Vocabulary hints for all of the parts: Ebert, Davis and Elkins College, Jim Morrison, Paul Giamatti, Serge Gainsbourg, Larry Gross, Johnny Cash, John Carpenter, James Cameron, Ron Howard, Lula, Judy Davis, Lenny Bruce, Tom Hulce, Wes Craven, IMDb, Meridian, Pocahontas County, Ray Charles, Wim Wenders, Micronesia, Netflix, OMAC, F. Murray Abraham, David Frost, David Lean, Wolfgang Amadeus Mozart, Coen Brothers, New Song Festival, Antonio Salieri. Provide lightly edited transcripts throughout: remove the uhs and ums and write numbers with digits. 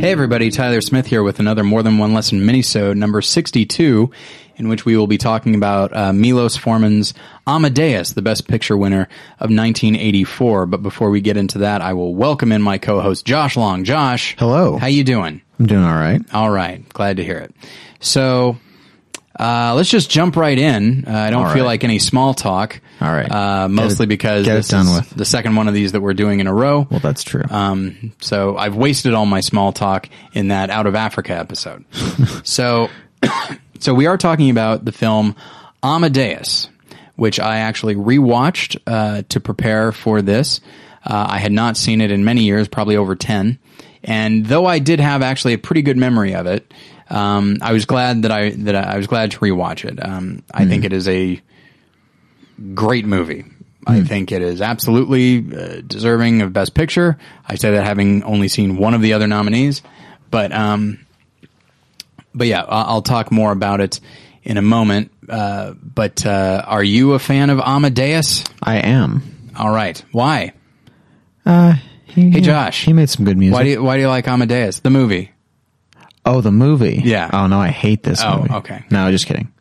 Hey everybody, Tyler Smith here with another More Than One Lesson minisode, number 62, in which we will be talking about Milos Forman's Amadeus, the Best Picture winner of 1984. But before we get into that, I will welcome in my co-host, Josh Long. Josh. Hello. How you doing? I'm doing all right. All right. Glad to hear it. So let's just jump right in. I don't feel like any small talk. All right. Mostly because this is the second one of these that we're doing in a row. Well, that's true. So I've wasted all my small talk in that Out of Africa episode. So we are talking about the film Amadeus, which I actually rewatched to prepare for this. I had not seen it in many years, probably over 10. And though I did have actually a pretty good memory of it, I was glad that I was glad to rewatch it. I think it is a great movie. I think it is absolutely deserving of Best Picture. I say that having only seen one of the other nominees, but yeah, I'll talk more about it in a moment. But are you a fan of Amadeus? I am. All right. Why? Hey, Josh. He made some good music. Why do you like Amadeus, the movie? Oh, the movie. Yeah. Oh, no, I hate this movie. Oh, okay. No, just kidding.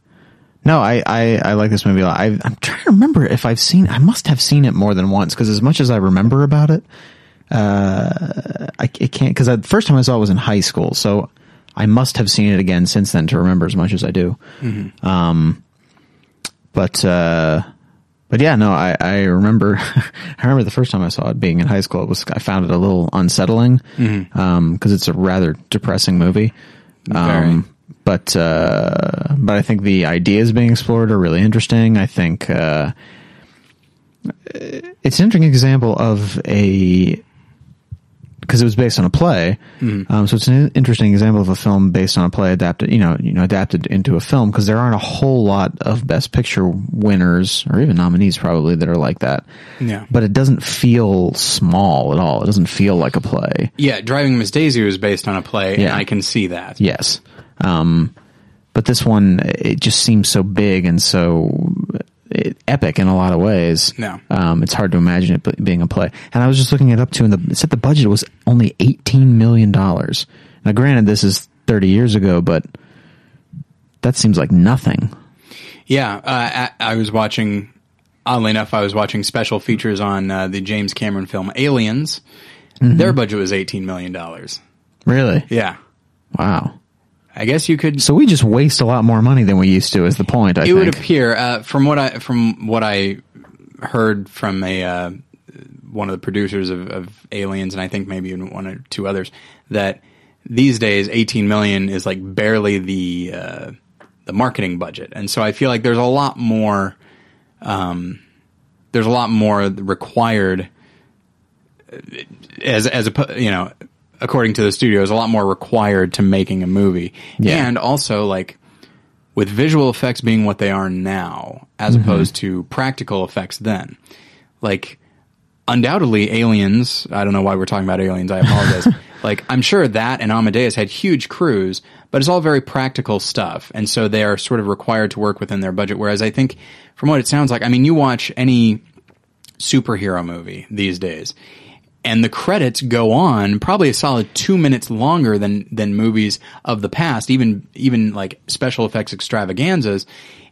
No, I like this movie a lot. I'm trying to remember if I've seen... I must have seen it more than once, because as much as I remember about it, I can't... Because the first time I saw it was in high school, so I must have seen it again since then to remember as much as I do. Mm-hmm. But yeah, no, I remember, the first time I saw it being in high school, I found it a little unsettling, cause it's a rather depressing movie. But I think the ideas being explored are really interesting. I think, it's an interesting example of cause it was based on a play. So it's an interesting example of a film based on a play adapted, adapted into a film, because there aren't a whole lot of Best Picture winners or even nominees probably that are like that. Yeah. But it doesn't feel small at all. It doesn't feel like a play. Yeah. Driving Miss Daisy was based on a play, and I can see that. Yes. But this one, it just seems so big and so epic in a lot of ways. No. It's hard to imagine it being a play. And I was just looking it up too, and it said the budget was only $18 million. Now, granted, this is 30 years ago, but that seems like nothing. Yeah. Oddly enough, I was watching special features on the James Cameron film Aliens. Mm-hmm. Their budget was $18 million. Really? Yeah. Wow. I guess you could. So we just waste a lot more money than we used to. Is the point? I think it would appear from what I heard from one of the producers of Aliens, and I think maybe one or two others, that these days $18 million is like barely the marketing budget, and so I feel like there's a lot more. There's a lot more required as according to the studios, a lot more required to making a movie. Yeah. And also, like, with visual effects being what they are now, as opposed to practical effects then. Like, undoubtedly, Aliens, I don't know why we're talking about Aliens, I apologize. Like, I'm sure that and Amadeus had huge crews, but it's all very practical stuff. And so they are sort of required to work within their budget. Whereas I think, from what it sounds like, I mean, you watch any superhero movie these days, and the credits go on probably a solid 2 minutes longer than movies of the past, even like special effects extravaganzas.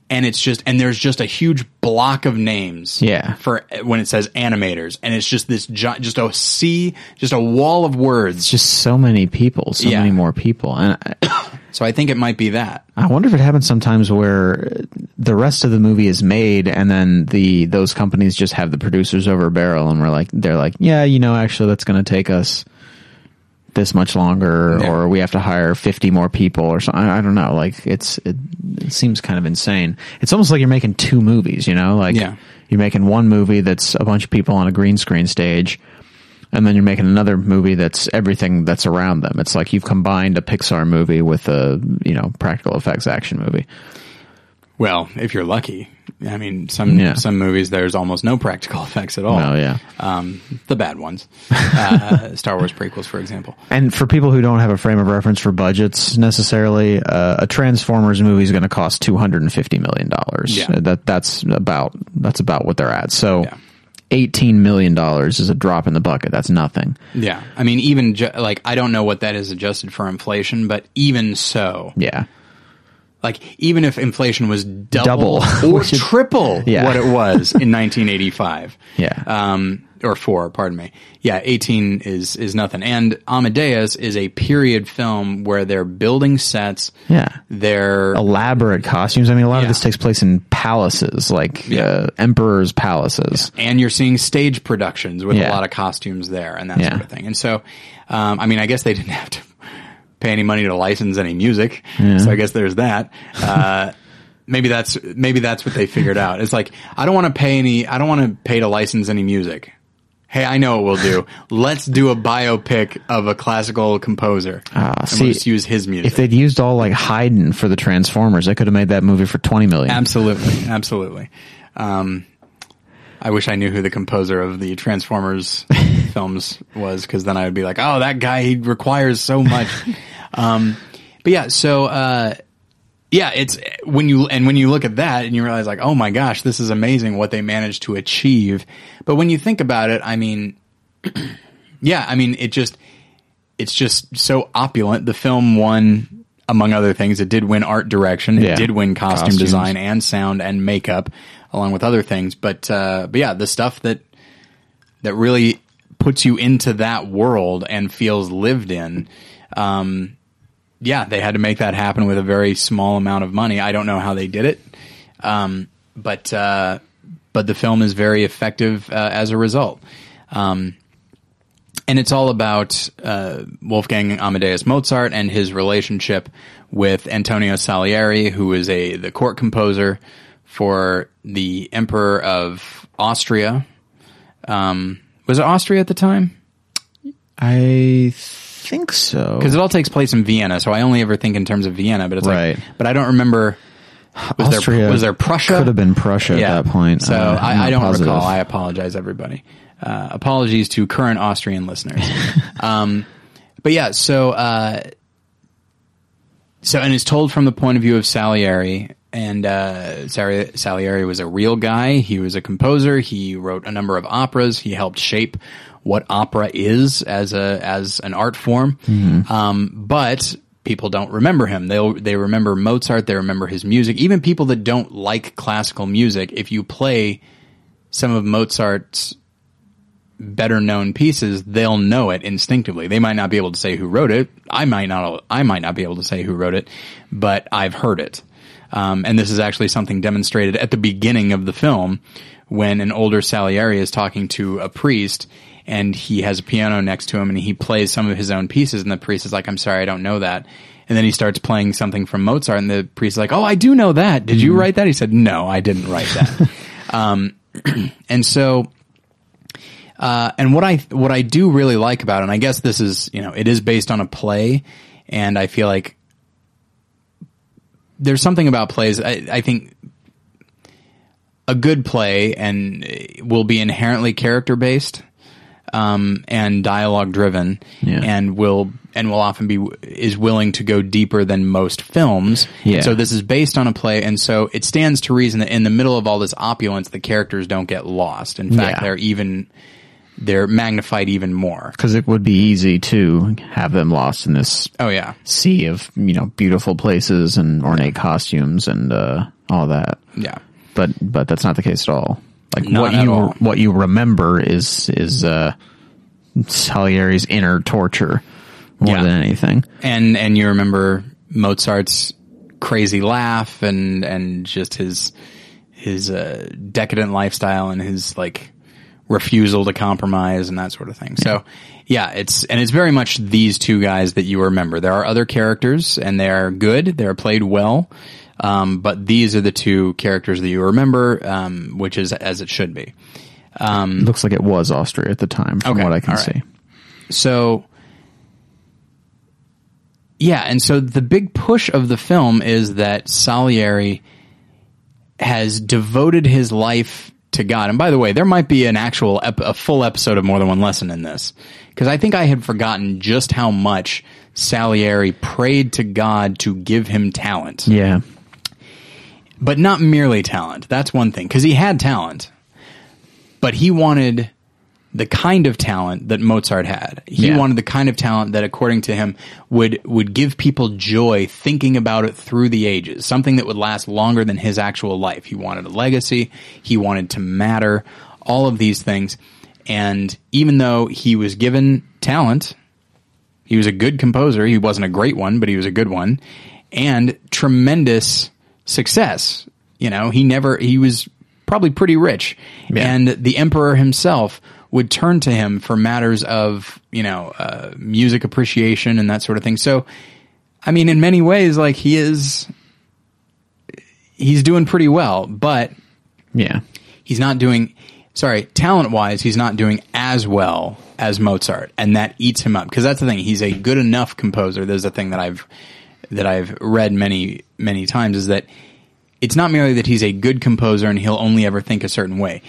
And it's just, and there's just a huge block of names for when it says animators. And it's just this, just a wall of words. It's just so many people, many more people. And so I think it might be that. I wonder if it happens sometimes where the rest of the movie is made, and then those companies just have the producers over a barrel, and they're like, yeah, actually that's going to take us this much longer, or we have to hire 50 more people or something. I don't know. Like it seems kind of insane. It's almost like you're making two movies, you're making one movie that's a bunch of people on a green screen stage, and then you're making another movie that's everything that's around them. It's like you've combined a Pixar movie with a, practical effects action movie. Well, if you're lucky. I mean, some movies, there's almost no practical effects at all. Oh, yeah. The bad ones. Star Wars prequels, for example. And for people who don't have a frame of reference for budgets necessarily, a Transformers movie is going to cost $250 million. Yeah. That's about what they're at. So $18 million is a drop in the bucket. That's nothing. Yeah. I mean, even like, I don't know what that is adjusted for inflation, but even so. Yeah. Like, even if inflation was double or triple what it was in 1985. Yeah. Or four, pardon me. Yeah, 18 is nothing. And Amadeus is a period film where they're building sets. Yeah. They're... elaborate costumes. I mean, a lot of this takes place in palaces, like emperors' palaces. Yeah. And you're seeing stage productions with a lot of costumes there and that sort of thing. And so, I mean, I guess they didn't have to pay any money to license any music, so I guess there's that. Maybe that's what they figured out. It's like, I don't want to pay to license any music. Hey, I know what we'll do. Let's do a biopic of a classical composer. We'll just use his music. If they'd used all like Haydn for the Transformers, they could have made that movie for $20 million. Absolutely, absolutely. I wish I knew who the composer of the Transformers films was, because then I would be like, oh, that guy, he requires so much. But yeah, so it's when you look at that and you realize like, oh my gosh, this is amazing what they managed to achieve. But when you think about it, I mean, it's just so opulent. The film won, among other things, it did win art direction. It did win costume design and sound and makeup, along with other things. But yeah, the stuff that really puts you into that world and feels lived in. They had to make that happen with a very small amount of money. I don't know how they did it. But the film is very effective as a result. And it's all about Wolfgang Amadeus Mozart and his relationship with Antonio Salieri, who is the court composer for the Emperor of Austria. Was it Austria at the time? I think so. Because it all takes place in Vienna, so I only ever think in terms of Vienna. But it's right. But I don't remember. Was there Prussia? Could have been Prussia at that point. So I don't recall. I apologize, everybody. Apologies to current Austrian listeners. But yeah, so and it's told from the point of view of Salieri. And Salieri was a real guy. He was a composer. He wrote a number of operas. He helped shape what opera is as an art form. Mm-hmm. But people don't remember him. They remember Mozart. They remember his music. Even people that don't like classical music, if you play some of Mozart's better known pieces, they'll know it instinctively. They might not be able to say who wrote it. I might not be able to say who wrote it, but I've heard it. And this is actually something demonstrated at the beginning of the film when an older Salieri is talking to a priest and he has a piano next to him and he plays some of his own pieces and the priest is like, I'm sorry, I don't know that. And then he starts playing something from Mozart and the priest is like, oh, I do know that. Did you write that? He said, no, I didn't write that. And so, and what I do really like about it, and I guess this is, it is based on a play, and I feel like there's something about plays. I think a good play and will be inherently character based and dialogue driven, and will often is willing to go deeper than most films. Yeah. So this is based on a play, and so it stands to reason that in the middle of all this opulence, the characters don't get lost. In fact, they're magnified even more. Because it would be easy to have them lost in this sea of, beautiful places and ornate costumes and all that. Yeah. But that's not the case at all. Like, what you remember is Salieri's inner torture more than anything. And you remember Mozart's crazy laugh and just his decadent lifestyle and his refusal to compromise and that sort of thing. So it's very much these two guys that you remember. There are other characters and they are good. They're played well. But these are the two characters that you remember, which is as it should be. Looks like it was Austria at the time from what I can see. So and so the big push of the film is that Salieri has devoted his life to God. And by the way, there might be an actual a full episode of More Than One Lesson in this, because I think I had forgotten just how much Salieri prayed to God to give him talent. Yeah. But not merely talent. That's one thing, because he had talent. But he wanted the kind of talent that Mozart had. He wanted the kind of talent that, according to him, would give people joy thinking about it through the ages, something that would last longer than his actual life. He wanted a legacy. He wanted to matter, all of these things. And even though he was given talent, he was a good composer. He wasn't a great one, but he was a good one. And tremendous success. You know, he was probably pretty rich. Yeah. And the emperor himself would turn to him for matters of, music appreciation and that sort of thing. So, I mean, in many ways, like, he's doing pretty well, but he's not doing... talent-wise, he's not doing as well as Mozart, and that eats him up. Because that's the thing; he's a good enough composer. There's a thing that I've read many, many times, is that it's not merely that he's a good composer and he'll only ever think a certain way.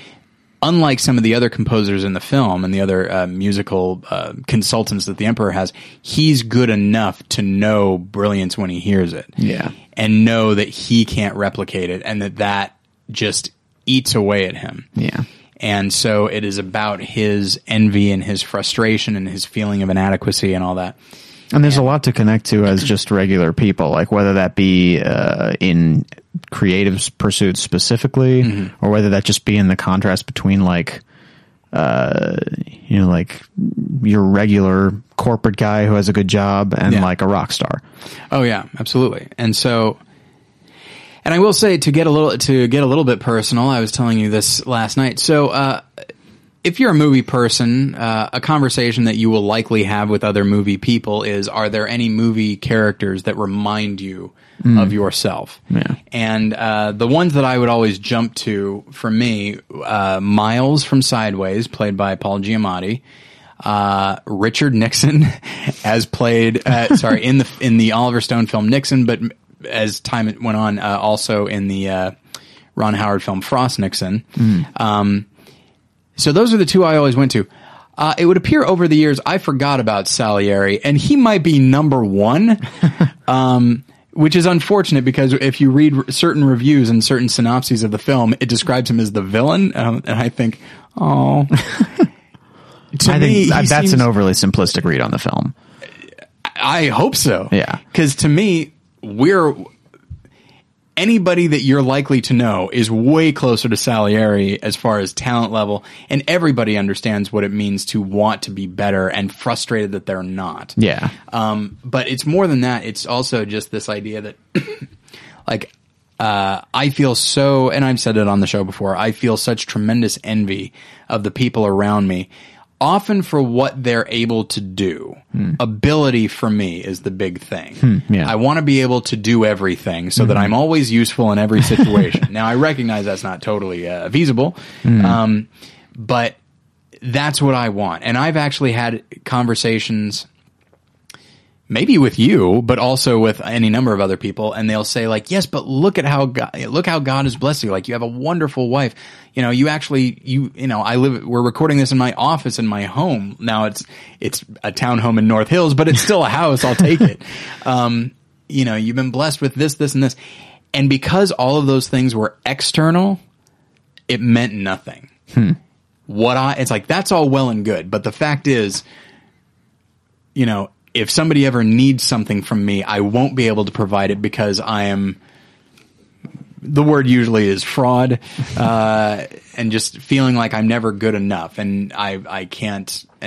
Unlike some of the other composers in the film and the other musical consultants that the emperor has, he's good enough to know brilliance when he hears it, and know that he can't replicate it, and that just eats away at him, And so it is about his envy and his frustration and his feeling of inadequacy and all that. And there's a lot to connect to as just regular people, like whether that be in creative pursuits specifically, or whether that just be in the contrast between like your regular corporate guy who has a good job and like a rock star. Oh yeah, absolutely. And so... And I will say, to get a little bit personal, I was telling you this last night. So, if you're a movie person, a conversation that you will likely have with other movie people is: are there any movie characters that remind you of yourself? Yeah. And the ones that I would always jump to, for me, Miles from Sideways, played by Paul Giamatti. Richard Nixon, as played, in the Oliver Stone film Nixon, but as time went on, also in the Ron Howard film Frost Nixon. So those are the two I always went to. It would appear over the years I forgot about Salieri, and he might be number one, which is unfortunate, because if you read certain reviews and certain synopses of the film, it describes him as the villain, and I think, oh. I think that's an overly simplistic read on the film. I hope so. Yeah. Because to me... anybody that you're likely to know is way closer to Salieri as far as talent level, and everybody understands what it means to want to be better and frustrated that they're not. Yeah. But it's more than that. It's also just this idea that I feel so, and I've said it on the show before, I feel such tremendous envy of the people around me, often for what they're able to do. Ability for me is the big thing. I want to be able to do everything so that I'm always useful in every situation. Now, I recognize that's not totally feasible, but that's what I want. And I've actually had conversations, maybe with you, but also with any number of other people, and they'll say, like, yes, but look how God has blessed you. Like, you have a wonderful wife. You know, you actually, we're recording this in my office, in my home. Now it's a townhome in North Hills, but it's still a house. I'll take it. You've been blessed with this, this, and this. And because all of those things were external, it meant nothing. It's like, that's all well and good. But the fact is, if somebody ever needs something from me, I won't be able to provide it because I am, the word usually is fraud, and just feeling like I'm never good enough, and I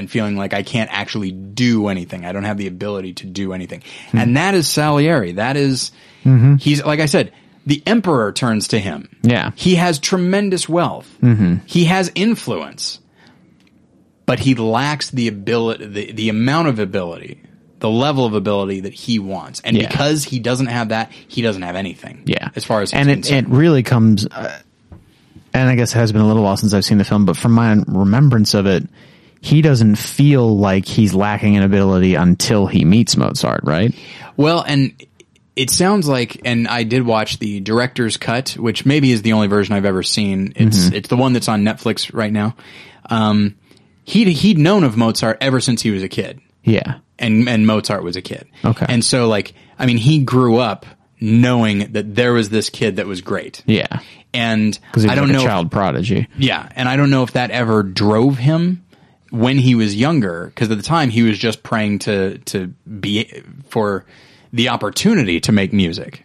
feeling like I can't actually do anything. I don't have the ability to do anything. And that is Salieri. That is, he's, like I said, the emperor turns to him. Yeah. He has tremendous wealth. He has influence, but he lacks the ability, the amount of ability, the level of ability that he wants. And because he doesn't have that, he doesn't have anything. Yeah. As far as he's concerned. And it really comes, and I guess it has been a little while since I've seen the film, but from my remembrance of it, he doesn't feel like he's lacking an ability until he meets Mozart, right? Well, and it sounds like, and I did watch the director's cut, which maybe is the only version I've ever seen. It's the one that's on Netflix right now. He'd known of Mozart ever since he was a kid. Yeah. And Mozart was a kid. Okay. And so, he grew up knowing that there was this kid that was great. Yeah. And because he was a child prodigy. Yeah. And I don't know if that ever drove him when he was younger, because at the time he was just praying to be for the opportunity to make music.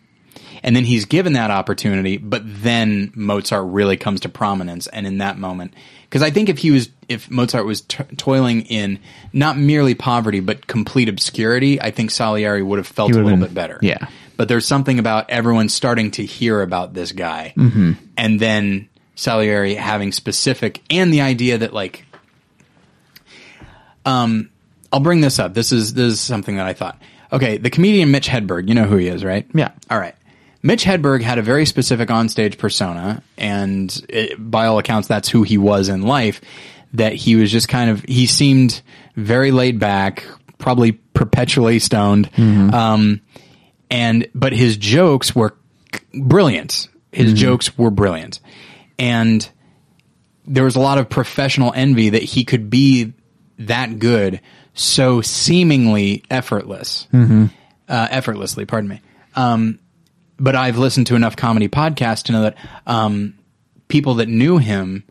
And then he's given that opportunity, but then Mozart really comes to prominence. And in that moment, because I think if Mozart was toiling in not merely poverty, but complete obscurity, I think Salieri would have felt a little bit better. Yeah. But there's something about everyone starting to hear about this guy. Mm-hmm. And then Salieri having specific, and the idea that like, I'll bring this up. This is something that I thought, okay, the comedian Mitch Hedberg, you know who he is, right? Yeah. All right. Mitch Hedberg had a very specific onstage persona, and it, by all accounts, that's who he was in life, that he was just kind of, he seemed very laid back, probably perpetually stoned. Mm-hmm. But his jokes were brilliant. His mm-hmm. jokes were brilliant. And there was a lot of professional envy that he could be that good so seemingly effortless, mm-hmm. Effortlessly, pardon me. But I've listened to enough comedy podcasts to know that people that knew him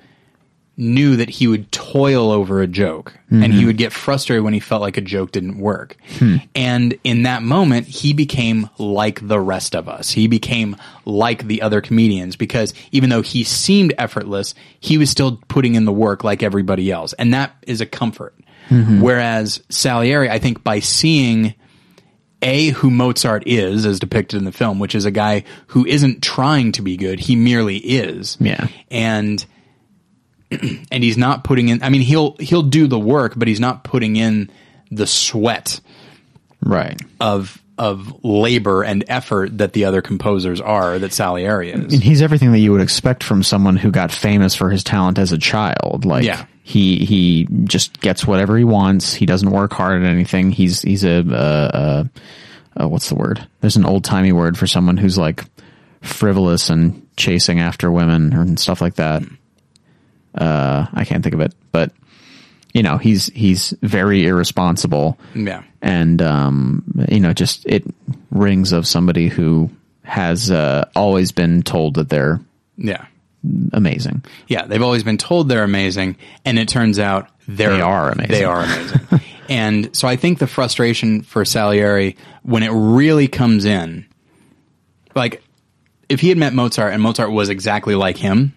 knew that he would toil over a joke, mm-hmm. and he would get frustrated when he felt like a joke didn't work. Hmm. And in that moment, he became like the rest of us. He became like the other comedians, because even though he seemed effortless, he was still putting in the work like everybody else. And that is a comfort. Mm-hmm. Whereas Salieri, I think by seeing who Mozart is, as depicted in the film, which is a guy who isn't trying to be good. He merely is. Yeah. And he's not putting in, I mean, he'll do the work, but he's not putting in the sweat. Right. Of labor and effort that the other composers are, that Salieri is. And he's everything that you would expect from someone who got famous for his talent as a child. Like, yeah. He just gets whatever he wants. He doesn't work hard at anything. He's a what's the word? There's an old timey word for someone who's like frivolous and chasing after women and stuff like that. I can't think of it, but you know, he's very irresponsible. Yeah. And you know, just it rings of somebody who has always been told that they're amazing. Yeah, they've always been told they're amazing, and it turns out they are amazing. They are amazing. And so I think the frustration for Salieri, when it really comes in, like if he had met Mozart and Mozart was exactly like him,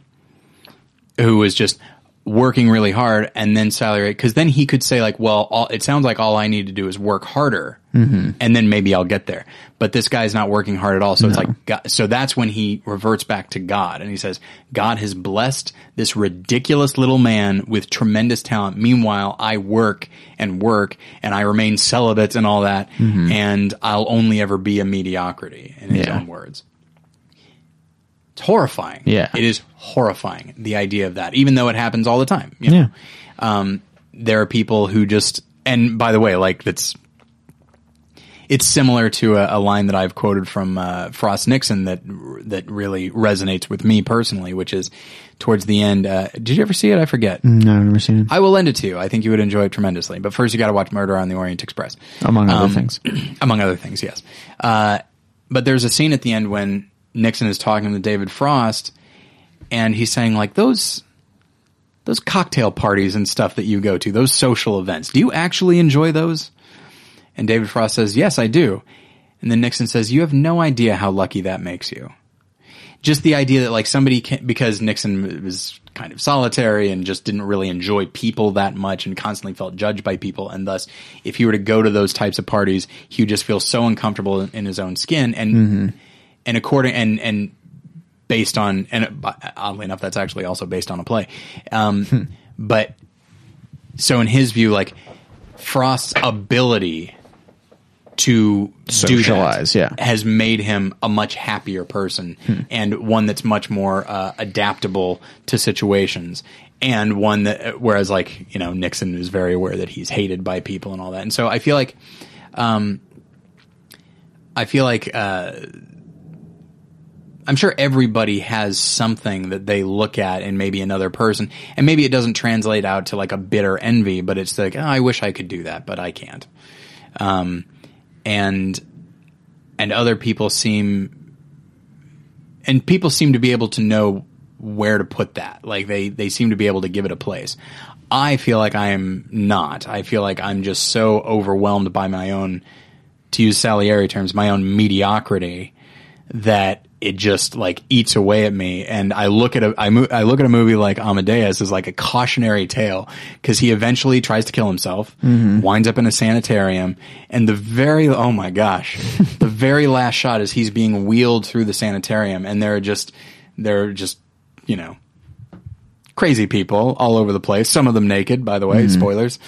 who was just working really hard, and then Salieri, because then he could say like, well, it sounds like all I need to do is work harder, mm-hmm. and then maybe I'll get there. But this guy's not working hard at all. So it's like, God, so that's when he reverts back to God, and he says, God has blessed this ridiculous little man with tremendous talent. Meanwhile, I work and I remain celibate and all that, mm-hmm. and I'll only ever be a mediocrity, in his own words. It's horrifying. Yeah. It is horrifying, the idea of that, even though it happens all the time. You know? Yeah. There are people who just, and by the way, like it's similar to a line that I've quoted from Frost Nixon that really resonates with me personally, which is towards the end. Did you ever see it? I forget. No, I've never seen it. I will lend it to you. I think you would enjoy it tremendously. But first you got to watch Murder on the Orient Express. Among other things. Among other things, yes. But there's a scene at the end when Nixon is talking to David Frost, and he's saying like, those cocktail parties and stuff that you go to, those social events, do you actually enjoy those? And David Frost says, yes, I do. And then Nixon says, you have no idea how lucky that makes you. Just the idea that like somebody can, because Nixon was kind of solitary and just didn't really enjoy people that much and constantly felt judged by people. And thus, if he were to go to those types of parties, he would just feel so uncomfortable in his own skin. And mm-hmm. And according and based on, and oddly enough, that's actually also based on a play. But so in his view, like Frost's ability to socialize, has made him a much happier person, and one that's much more adaptable to situations, and one that, whereas like, you know, Nixon is very aware that he's hated by people and all that. And so I feel like, I'm sure everybody has something that they look at in maybe another person, and maybe it doesn't translate out to like a bitter envy, but it's like, oh, I wish I could do that, but I can't. And other people seem and people seem to be able to know where to put that. Like they seem to be able to give it a place. I feel like I am not. I feel like I'm just so overwhelmed by my own, to use Salieri terms, my own mediocrity, that it just like eats away at me. And I look at a movie like Amadeus as like a cautionary tale, because he eventually tries to kill himself, winds up in a sanitarium, and the very last shot is he's being wheeled through the sanitarium, and they're just you know, crazy people all over the place. Some of them naked, by the way. Spoilers.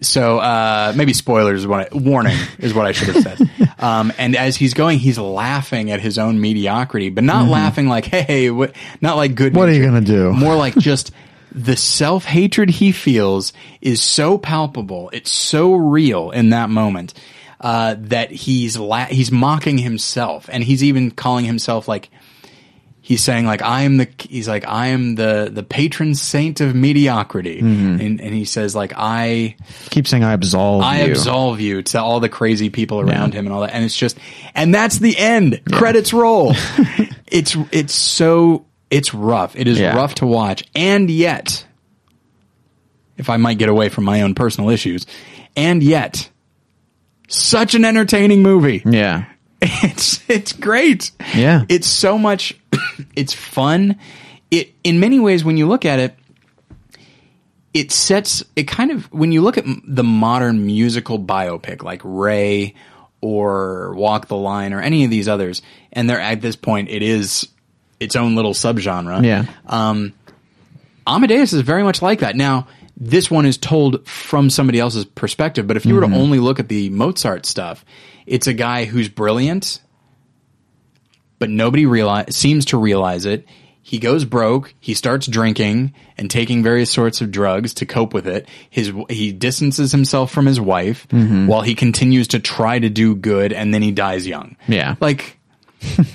So maybe spoilers is warning is what I should have said. And as he's going, he's laughing at his own mediocrity, but not laughing like, hey, what, not like good nature. What are you going to do? More like just the self-hatred he feels is so palpable. It's so real in that moment, that he's mocking himself, and he's even calling himself like, he's saying like, I am the patron saint of mediocrity. And he says like, I absolve you to all the crazy people around him and all that. And it's just, and that's the end. Credits roll. It's rough. It is rough to watch. And yet, if I might get away from my own personal issues, and yet such an entertaining movie. Yeah. It's great. Yeah. It's so much, it's fun. It, in many ways, when you look at it, when you look at the modern musical biopic like Ray or Walk the Line or any of these others, and they're at this point, it is its own little subgenre. Yeah. Amadeus is very much like that. Now, this one is told from somebody else's perspective, but if you were to only look at the Mozart stuff, it's a guy who's brilliant, but nobody seems to realize it. He goes broke. He starts drinking and taking various sorts of drugs to cope with it. He distances himself from his wife while he continues to try to do good, and then he dies young. Yeah. Like,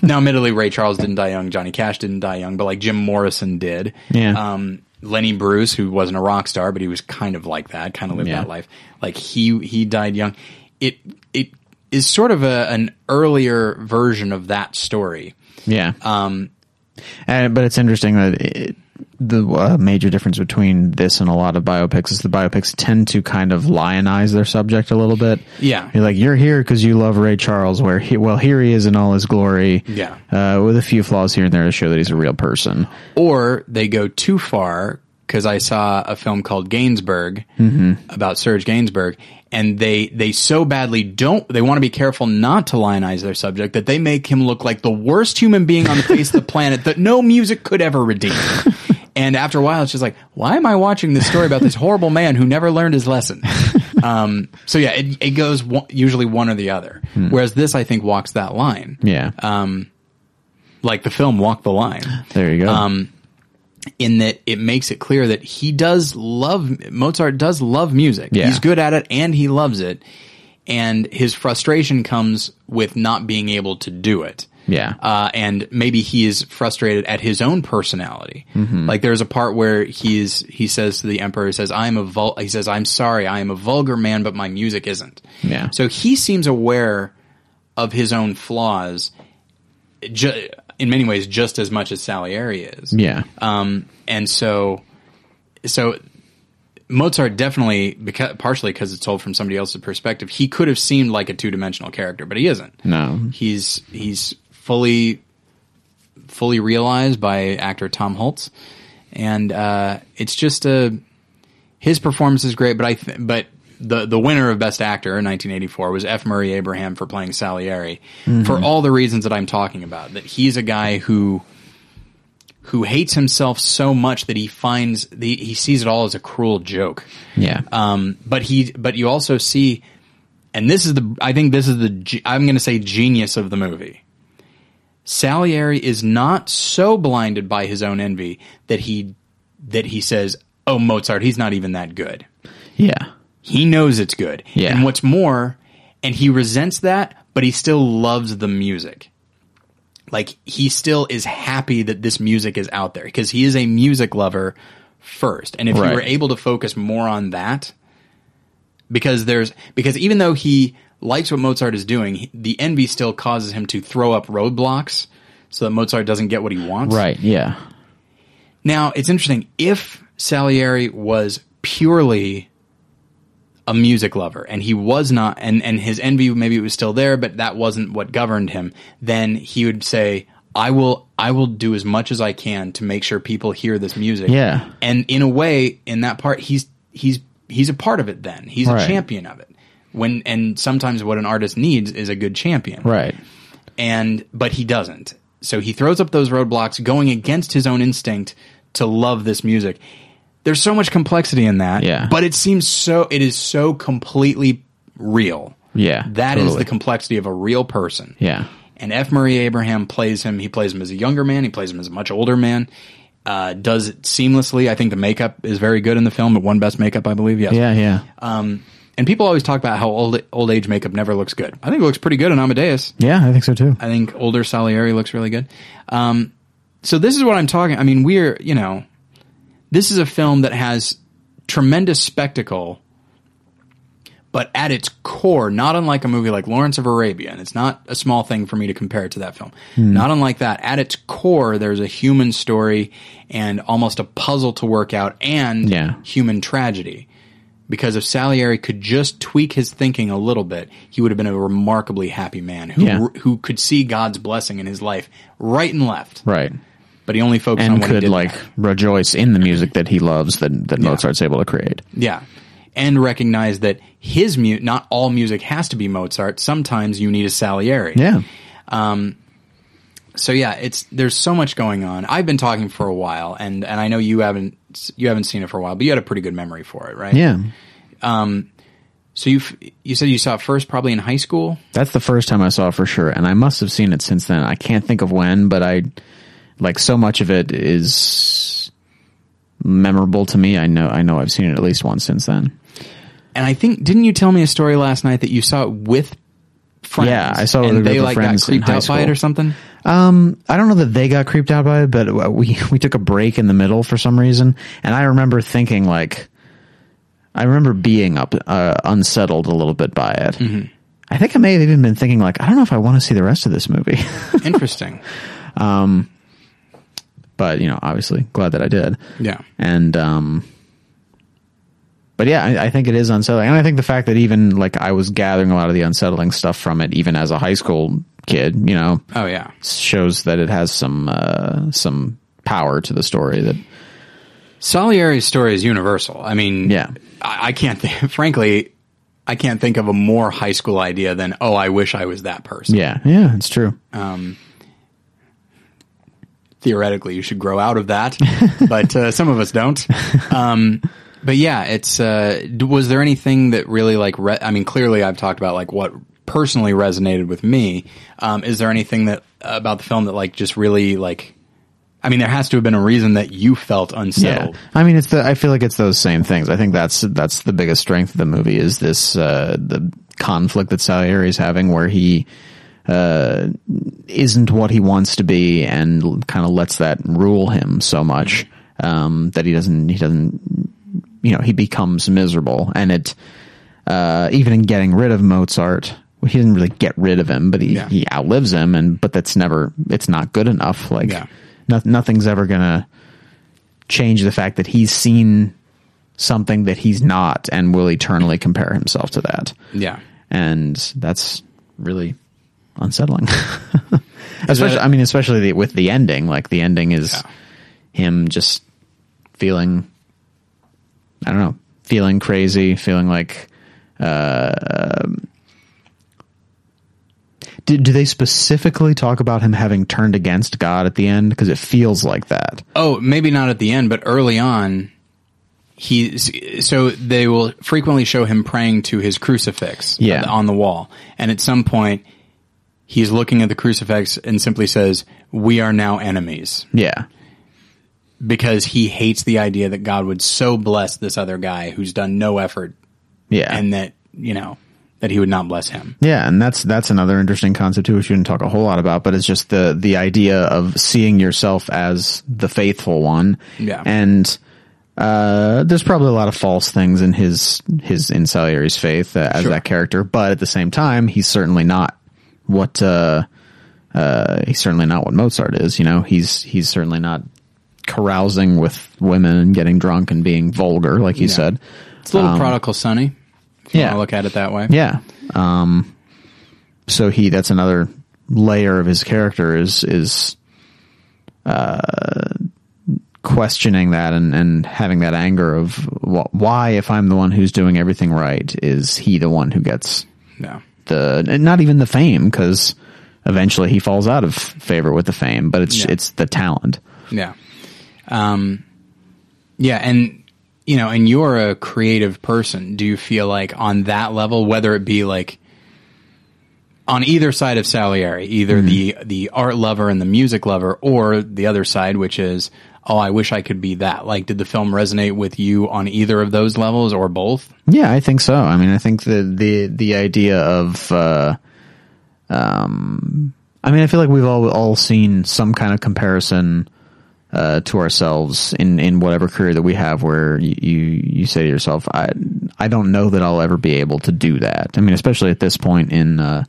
now, admittedly, Ray Charles didn't die young. Johnny Cash didn't die young, but like Jim Morrison did. Yeah. Lenny Bruce, who wasn't a rock star, but he was kind of like that, kind of lived that life. Like, he died young. It is sort of an earlier version of that story. Yeah. But it's interesting that the major difference between this and a lot of biopics is the biopics tend to kind of lionize their subject a little bit. Yeah. You're like, you're here because you love Ray Charles, here he is in all his glory. Yeah. With a few flaws here and there to show that he's a real person. Or they go too far, because I saw a film called Gainsbourg about Serge Gainsbourg, and they so badly they want to be careful not to lionize their subject that they make him look like the worst human being on the face of the planet that no music could ever redeem. And after a while, it's just like, why am I watching this story about this horrible man who never learned his lesson? So yeah, it goes usually one or the other. Whereas this, I think, walks that line. Yeah. Like the film Walk the Line. There you go. In that it makes it clear that Mozart does love music. Yeah. He's good at it and he loves it. And his frustration comes with not being able to do it. Yeah. And maybe he is frustrated at his own personality. Like there's a part where he says to the emperor, I'm sorry, I am a vulgar man, but my music isn't. Yeah. So he seems aware of his own flaws in many ways just as much as Salieri is. Yeah. And so Mozart definitely, partially because it's told from somebody else's perspective, he could have seemed like a two-dimensional character, but he isn't. No. He's fully realized by actor Tom Hulce, and it's just his performance is great, but the winner of Best Actor in 1984 was F. Murray Abraham for playing Salieri, for all the reasons that I'm talking about, that he's a guy who hates himself so much that he finds he sees it all as a cruel joke. Yeah. But you also see, and I'm going to say genius of the movie. Salieri is not so blinded by his own envy that he says, "Oh, Mozart, he's not even that good." Yeah. He knows it's good. Yeah. And what's more, and he resents that, but he still loves the music. Like, he still is happy that this music is out there, because he is a music lover first. And if he were able to focus more on that, because even though he likes what Mozart is doing, the envy still causes him to throw up roadblocks so that Mozart doesn't get what he wants. Right, yeah. Now, it's interesting. If Salieri was purely a music lover, and he was not, and his envy, maybe it was still there, but that wasn't what governed him, then he would say, I will do as much as I can to make sure people hear this music. Yeah. And in a way, in that part, he's a part of it then. He's right. a champion of it. And sometimes what an artist needs is a good champion. Right. But he doesn't. So he throws up those roadblocks going against his own instinct to love this music. There's so much complexity in that, yeah. but it is so completely real. Yeah. That totally. Is the complexity of a real person. Yeah. And F. Murray Abraham plays him. He plays him as a younger man. He plays him as a much older man. Does it seamlessly. I think the makeup is very good in the film. It won Best Makeup, I believe. Yes. Yeah, yeah. And people always talk about how old age makeup never looks good. I think it looks pretty good in Amadeus. Yeah, I think so too. I think older Salieri looks really good. So this is what I'm talking. I mean, this is a film that has tremendous spectacle, but at its core, not unlike a movie like Lawrence of Arabia, and it's not a small thing for me to compare it to that film. Mm. Not unlike that, at its core, there's a human story and almost a puzzle to work out and human tragedy. Because if Salieri could just tweak his thinking a little bit, he would have been a remarkably happy man who could see God's blessing in his life right and left. Right. But he only focused on what he did. And could, rejoice in the music that he loves that Mozart's able to create. Yeah. And recognize that his not all music has to be Mozart. Sometimes you need a Salieri. Yeah. There's so much going on. I've been talking for a while, and I know you haven't seen it for a while, but you had a pretty good memory for it, right? Yeah. So you said you saw it first probably in high school? That's the first time I saw it for sure, and I must have seen it since then. I can't think of when, but so much of it is memorable to me. I know I've seen it at least once since then. And I think, didn't you tell me a story last night that you saw it with friends? Yeah, I saw it with friends. And they got creeped out by it or something? I don't know that they got creeped out by it, but we took a break in the middle for some reason. And I remember thinking, I remember being unsettled a little bit by it. Mm-hmm. I think I may have even been thinking, I don't know if I want to see the rest of this movie. Interesting. But, obviously glad that I did. Yeah. And, but yeah, I think it is unsettling. And I think the fact that even I was gathering a lot of the unsettling stuff from it, even as a high school kid, Oh yeah. Shows that it has some power to the story that. Salieri's story is universal. I mean, yeah, I can't think, frankly, I can't think of a more high school idea than, oh, I wish I was that person. Yeah. Yeah, it's true. Theoretically, you should grow out of that, but some of us don't. But yeah, it's. Was there anything that really clearly, I've talked about what personally resonated with me. Is there anything that about the film that just really there has to have been a reason that you felt unsettled. Yeah. I feel it's those same things. I think that's the biggest strength of the movie is this the conflict that Salieri is having, where he. Isn't what he wants to be, and kind of lets that rule him so much that he doesn't he becomes miserable. And it even in getting rid of Mozart, he didn't really get rid of him, but he outlives him, but it's not good enough. Nothing's ever gonna change the fact that he's seen something that he's not, and will eternally compare himself to that. Yeah, and that's really. Unsettling. especially with the ending. The ending is him just feeling, I don't know, feeling crazy, feeling do they specifically talk about him having turned against God at the end? Because it feels like that. Oh, maybe not at the end, but early on. So they will frequently show him praying to his crucifix on the wall. And at some point, he's looking at the crucifix and simply says, "We are now enemies." Yeah. Because he hates the idea that God would so bless this other guy who's done no effort. Yeah. And that, that he would not bless him. Yeah. And that's another interesting concept too, which we didn't talk a whole lot about, but it's just the idea of seeing yourself as the faithful one. Yeah. And, there's probably a lot of false things in in Salieri's faith as that character, but at the same time, he's certainly not what He's certainly not what Mozart is, you know. He's certainly not carousing with women and getting drunk and being vulgar, like you said. It's a little prodigal sonny, if you want to look at it that way. Yeah. So that's another layer of his character is questioning that and having that anger of why, if I'm the one who's doing everything right, is he the one who gets and not even the fame, because eventually he falls out of favor with the fame, but it's the talent. Yeah. And you know, and you're a creative person. Do you feel like on that level, whether it be like on either side of Salieri, either the art lover and the music lover, or the other side, which is, oh, I wish I could be that. Like, did the film resonate with you on either of those levels or both? Yeah, I think so. I mean, I think the idea of, I mean, I feel like we've all seen some kind of comparison to ourselves in whatever career that we have, where you say to yourself, I don't know that I'll ever be able to do that. I mean, especially at this point in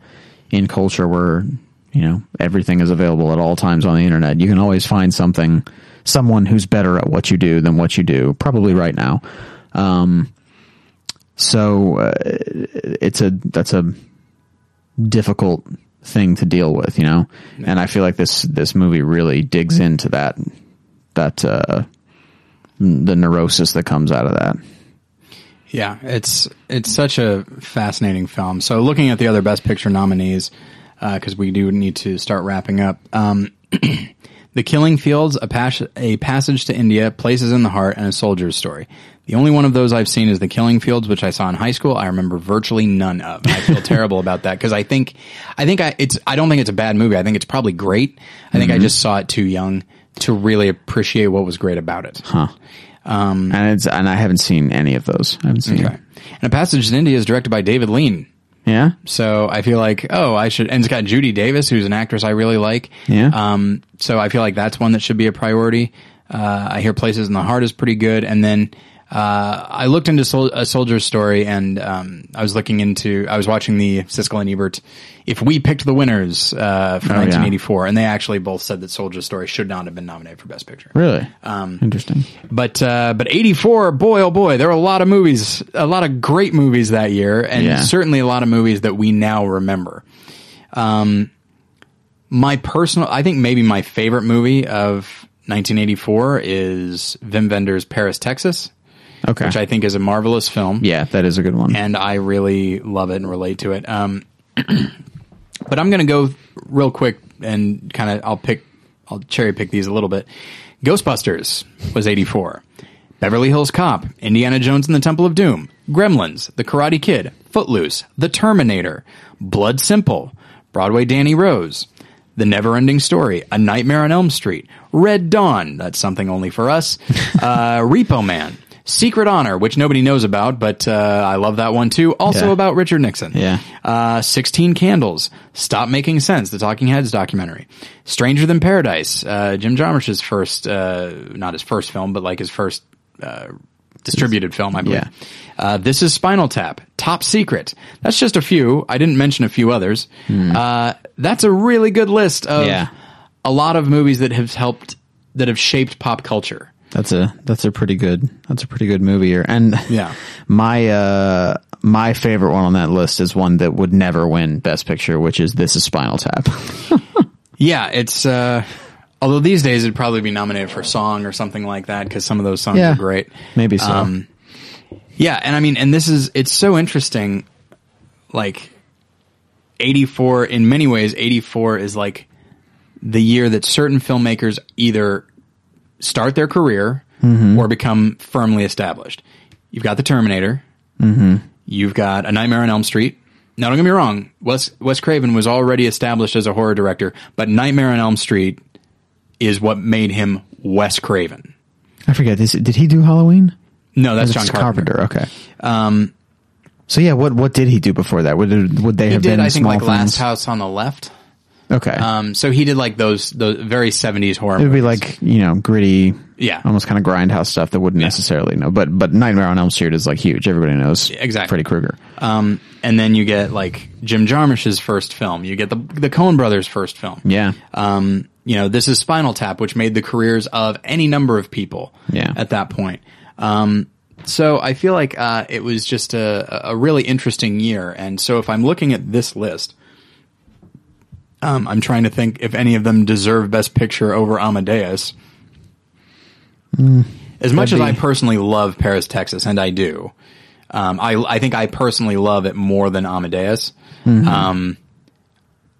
culture where, you know, everything is available at all times on the internet. You can always find someone who's better at what you do than what you do, probably right now. So that's a difficult thing to deal with, you know? And I feel like this movie really digs into that the neurosis that comes out of that. Yeah, it's such a fascinating film. So looking at the other Best Picture nominees, because we do need to start wrapping up. The Killing Fields, A Passage to India, Places in the Heart, and A Soldier's Story. The only one of those I've seen is The Killing Fields, which I saw in high school. I remember virtually none of. I feel terrible about that, because I don't think it's a bad movie. I think it's probably great. I think I just saw it too young to really appreciate what was great about it. Huh. And I haven't seen any of those. I haven't seen it. And A Passage to India is directed by David Lean. Yeah. So I feel like, I should, and it's got Judy Davis, who's an actress I really like. Yeah. So I feel like that's one that should be a priority. I hear Places in the Heart is pretty good. And then, I looked into A Soldier's Story, and, I was watching the Siskel and Ebert, If We Picked the Winners, from 1984. And they actually both said that Soldier's Story should not have been nominated for Best Picture. Really? Interesting. But 84, boy, oh boy, there were a lot of great movies that year, and certainly a lot of movies that we now remember. I think maybe my favorite movie of 1984 is Wim Wenders' Paris, Texas. Okay. Which I think is a marvelous film. Yeah, that is a good one. And I really love it and relate to it. But I'm going to go real quick and kind of, I'll cherry pick these a little bit. Ghostbusters was 84. Beverly Hills Cop, Indiana Jones and the Temple of Doom, Gremlins, The Karate Kid, Footloose, The Terminator, Blood Simple, Broadway Danny Rose, The Never-Ending Story, A Nightmare on Elm Street, Red Dawn, that's something only for us, Repo Man, Secret Honor, which nobody knows about, but I love that one too. Also about Richard Nixon. Yeah. 16 Candles, Stop Making Sense, the Talking Heads documentary. Stranger Than Paradise, Jim Jarmusch's first, not his first film, but like his first distributed film, I believe. Yeah. This is Spinal Tap, Top Secret. That's just a few. I didn't mention a few others. That's a really good list of a lot of movies that have shaped pop culture. That's a pretty good movie here. And my favorite one on that list is one that would never win Best Picture, which is This Is Spinal Tap. It's although these days it'd probably be nominated for song or something like that, because some of those songs are great. Maybe so. And I mean, and it's so interesting. Like 84, in many ways, 84 is like the year that certain filmmakers either start their career or become firmly established. You've got The Terminator. You've got A Nightmare on Elm Street. Now, don't get me wrong. Wes Craven was already established as a horror director, but Nightmare on Elm Street is what made him Wes Craven. I forget. Did he do Halloween? No, that's John Carpenter. Okay. So what did he do before that? Would they have been I think, like, things? Last House on the Left. Okay. So he did like those very 70s horror movies. It would be like, you know, gritty, almost kind of grindhouse stuff that wouldn't necessarily know. But Nightmare on Elm Street is like huge. Everybody knows Freddy Krueger. And then you get like Jim Jarmusch's first film. You get the Coen Brothers' first film. Yeah. You know, this is Spinal Tap, which made the careers of any number of people at that point. So I feel like it was just a really interesting year. And so if I'm looking at this list, I'm trying to think if any of them deserve Best Picture over Amadeus. As much as I personally love Paris, Texas, and I do, I think I personally love it more than Amadeus. Mm-hmm.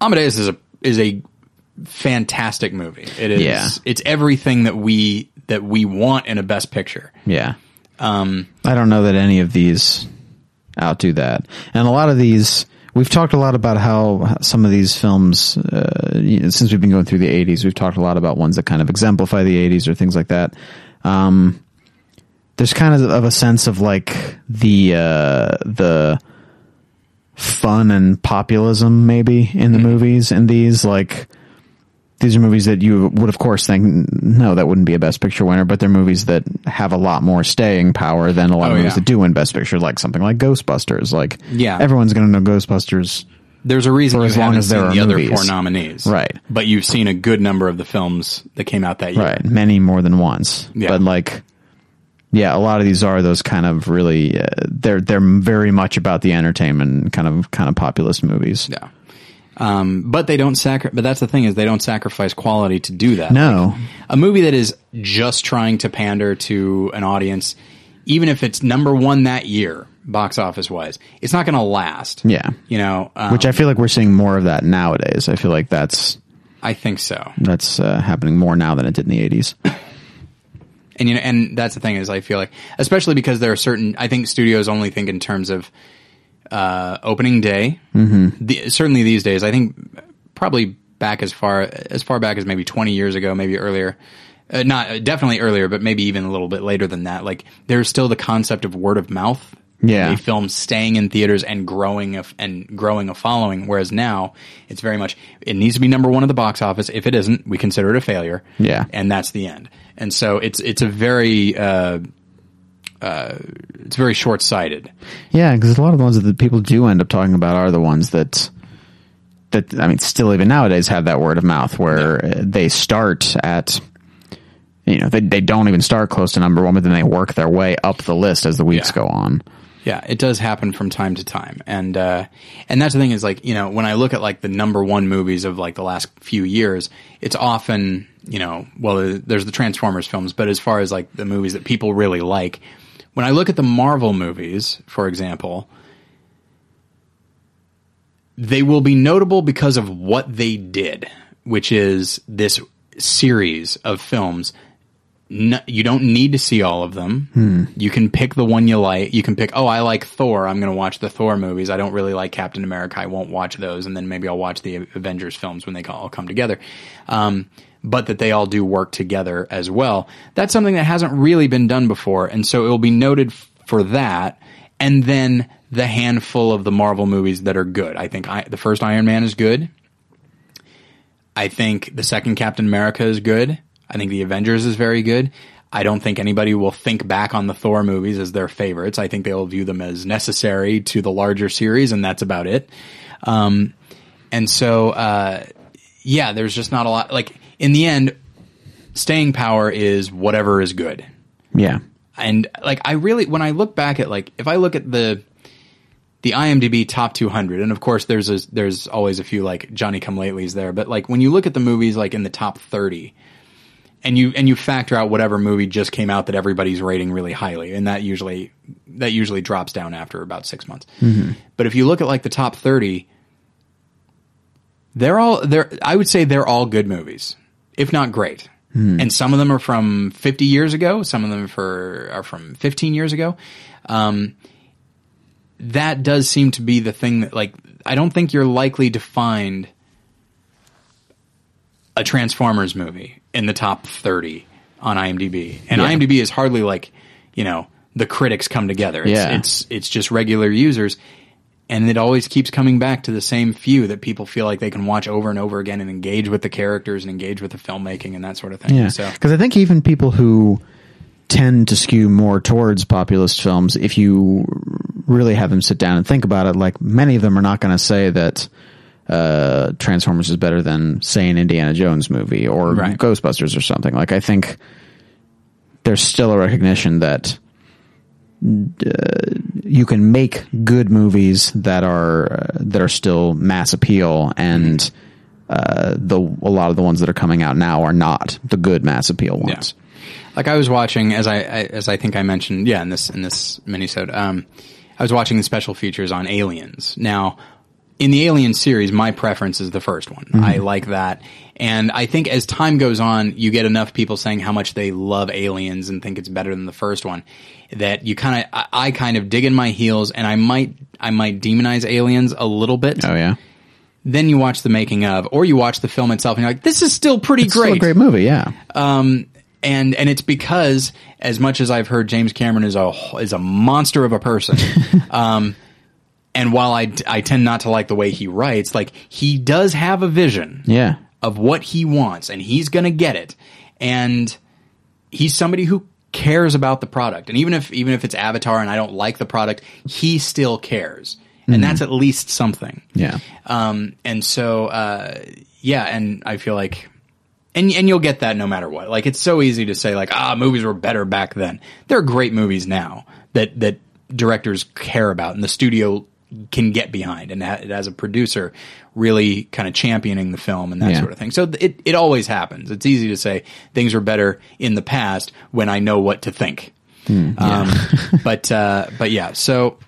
Amadeus is a fantastic movie. It is. Yeah. It's everything that we want in a Best Picture. Yeah. I don't know that any of these outdo that. And a lot of these, we've talked a lot about how some of these films, since we've been going through the 80s, we've talked a lot about ones that kind of exemplify the 80s or things like that. There's kind of a sense of like the fun and populism maybe in the movies, and these are movies that you would, of course, think, no, that wouldn't be a Best Picture winner, but they're movies that have a lot more staying power than a lot of movies that do win Best Picture, like something like Ghostbusters. Like, everyone's going to know Ghostbusters. There's a reason you haven't seen the other four nominees. Right. But you've seen a good number of the films that came out that year. Right. Many more than once. Yeah. But, like, yeah, a lot of these are those kind of really, they're very much about the entertainment, kind of populist movies. Yeah. But they don't but that's the thing, is they don't sacrifice quality to do that. No. Like, a movie that is just trying to pander to an audience, even if it's number one that year, box office wise, it's not going to last. Yeah. You know, which I feel like we're seeing more of that nowadays. I feel like I think so. That's happening more now than it did in the 80s. And, you know, and that's the thing, is I feel like, especially because there are certain, I think studios only think in terms of, opening day. Mm-hmm. Certainly these days, I think probably back as far back as maybe 20 years ago, maybe earlier, definitely earlier, but maybe even a little bit later than that. Like, there's still the concept of word of mouth. Yeah. A film staying in theaters and growing a following. Whereas now it's very much, it needs to be number one at the box office. If it isn't, we consider it a failure. Yeah. And that's the end. And so it's a very, it's very short-sighted. Yeah, because a lot of the ones that the people do end up talking about are the ones that I mean, still even nowadays have that word of mouth, where they start at, you know, they don't even start close to number one, but then they work their way up the list as the weeks go on. Yeah, it does happen from time to time, and that's the thing, is like, you know, when I look at like the number one movies of like the last few years, it's often, you know, well, there's the Transformers films, but as far as like the movies that people really like. When I look at the Marvel movies, for example, they will be notable because of what they did, which is this series of films. No, you don't need to see all of them. You can pick the one you like. You can pick, I like Thor, I'm going to watch the Thor movies. I don't really like Captain America, I won't watch those. And then maybe I'll watch the Avengers films when they all come together. But that they all do work together as well. That's something that hasn't really been done before, and so it will be noted for that. And then the handful of the Marvel movies that are good. I think the first Iron Man is good. I think the second Captain America is good. I think the Avengers is very good. I don't think anybody will think back on the Thor movies as their favorites. I think they'll view them as necessary to the larger series, and that's about it. And so, yeah, there's just not a lot. Like, in the end, staying power is whatever is good. Yeah. And like, I really, when I look back at like, if I look at the IMDb top 200, and of course there's always a few like Johnny Come Latelys there, but like when you look at the movies like in the top 30, and you factor out whatever movie just came out that everybody's rating really highly, and that usually drops down after about 6 months. Mm-hmm. But if you look at like the top 30, I would say they're all good movies, if not great. And some of them are from 50 years ago, some of them are from 15 years ago. That does seem to be the thing that, like, I don't think you're likely to find a Transformers movie in the top 30 on IMDb. And IMDb is hardly like, you know, the critics come together. It's just regular users. And it always keeps coming back to the same few that people feel like they can watch over and over again and engage with the characters and engage with the filmmaking and that sort of thing. Yeah. Because I think even people who tend to skew more towards populist films if you really have them sit down and think about it. Like, many of them are not going to say that Transformers is better than, say, an Indiana Jones movie or right. Ghostbusters or something. Like, I think there's still a recognition that you can make good movies that are still mass appeal, and a lot of the ones that are coming out now are not the good mass appeal ones. Yeah. Like, I was watching, as I think I mentioned, in this minisode, I was watching the special features on Aliens. Now, in the Alien series, my preference is the first one. Mm-hmm. I like that. And I think as time goes on, you get enough people saying how much they love Aliens and think it's better than the first one, that you kind of, I kind of dig in my heels, and I might demonize Aliens a little bit. Oh, yeah. Then you watch the making of, or you watch the film itself, and you're like, this is still pretty great. It's still a great movie, yeah. And it's because, as much as I've heard, James Cameron is a monster of a person. And while I tend not to like the way he writes, like, he does have a vision of what he wants, and he's going to get it. And he's somebody who cares about the product. And even if it's Avatar and I don't like the product, he still cares. And that's at least something. Yeah. And I feel like... And you'll get that no matter what. Like, it's so easy to say, like, movies were better back then. There are great movies now that directors care about and the studio can get behind, and as a producer really kind of championing the film and that sort of thing. So it always happens. It's easy to say things were better in the past when I know what to think. But yeah, so...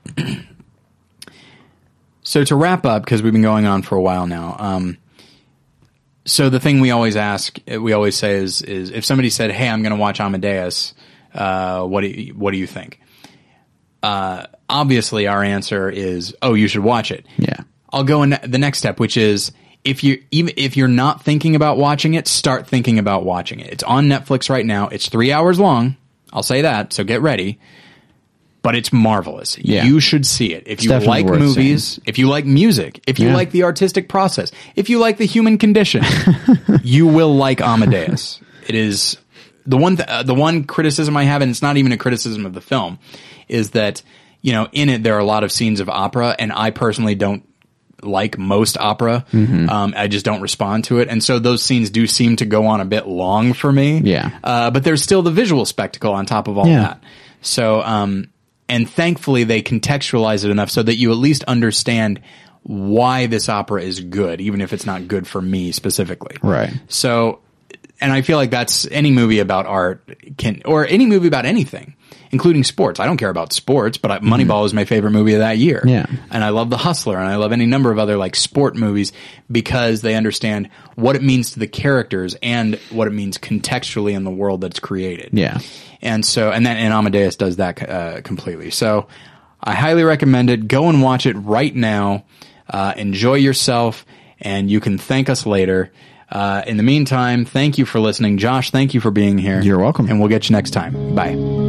So to wrap up, because we've been going on for a while now, so the thing we always say is if somebody said, "Hey, I'm going to watch Amadeus," what do you think? Obviously, our answer is, "Oh, you should watch it." Yeah. I'll go in the next step, which is if you're not thinking about watching it, start thinking about watching it. It's on Netflix right now. It's 3 hours long. I'll say that. So get ready. But it's marvelous. Yeah. You should see it. If you like movies, if you like music, if you like the artistic process, if you like the human condition, you will like Amadeus. It is the one criticism I have, and it's not even a criticism of the film, is that, you know, in it there are a lot of scenes of opera, and I personally don't like most opera. Mm-hmm. I just don't respond to it, and so those scenes do seem to go on a bit long for me. Yeah. But there's still the visual spectacle on top of all that. So. And thankfully, they contextualize it enough so that you at least understand why this opera is good, even if it's not good for me specifically. Right. So, and I feel like that's any movie about art or any movie about anything, including sports. I don't care about sports, but Moneyball was my favorite movie of that year. Yeah. And I love The Hustler, and I love any number of other, like, sport movies, because they understand what it means to the characters and what it means contextually in the world that's created. Yeah. And so, and Amadeus does that completely. So I highly recommend it. Go and watch it right now. Enjoy yourself, and you can thank us later. In the meantime, thank you for listening. Josh, thank you for being here. You're welcome. And we'll get you next time. Bye.